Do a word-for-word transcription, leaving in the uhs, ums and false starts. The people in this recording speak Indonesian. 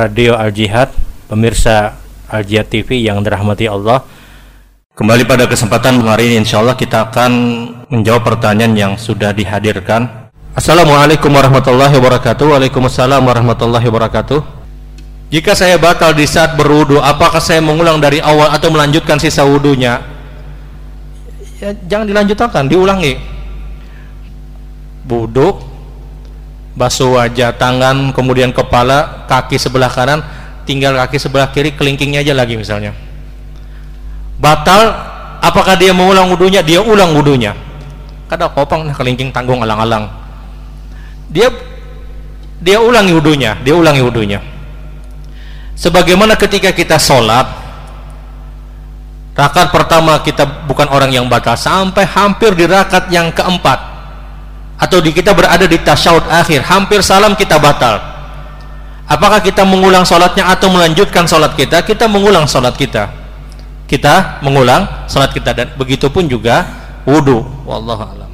Radio Al Jihad, pemirsa Al Jihad T V yang dirahmati Allah. Kembali pada kesempatan hari ini, insya Allah kita akan menjawab pertanyaan yang sudah dihadirkan. Assalamualaikum warahmatullahi wabarakatuh. Waalaikumsalam warahmatullahi wabarakatuh. Jika saya batal di saat berwudu, apakah saya mengulang dari awal atau melanjutkan sisa wudunya? Ya, jangan dilanjutkan, diulangi. Wudu, basuh wajah, tangan, kemudian kepala, kaki sebelah kanan, tinggal kaki sebelah kiri, kelingkingnya aja lagi misalnya. Batal, apakah dia mengulang wudunya? Dia ulang wudunya. Kada kopang, nah kelingking tanggung alang-alang. Dia dia ulangi wudunya, dia ulangi wudunya. Sebagaimana ketika kita sholat, rakaat pertama kita bukan orang yang batal sampai hampir di rakaat yang keempat. Atau di kita berada di tasyahud akhir, hampir salam kita batal. Apakah kita mengulang sholatnya atau melanjutkan sholat kita? Kita mengulang sholat kita. Kita mengulang sholat kita, dan begitu pun juga wudhu. Wallahu a'lam.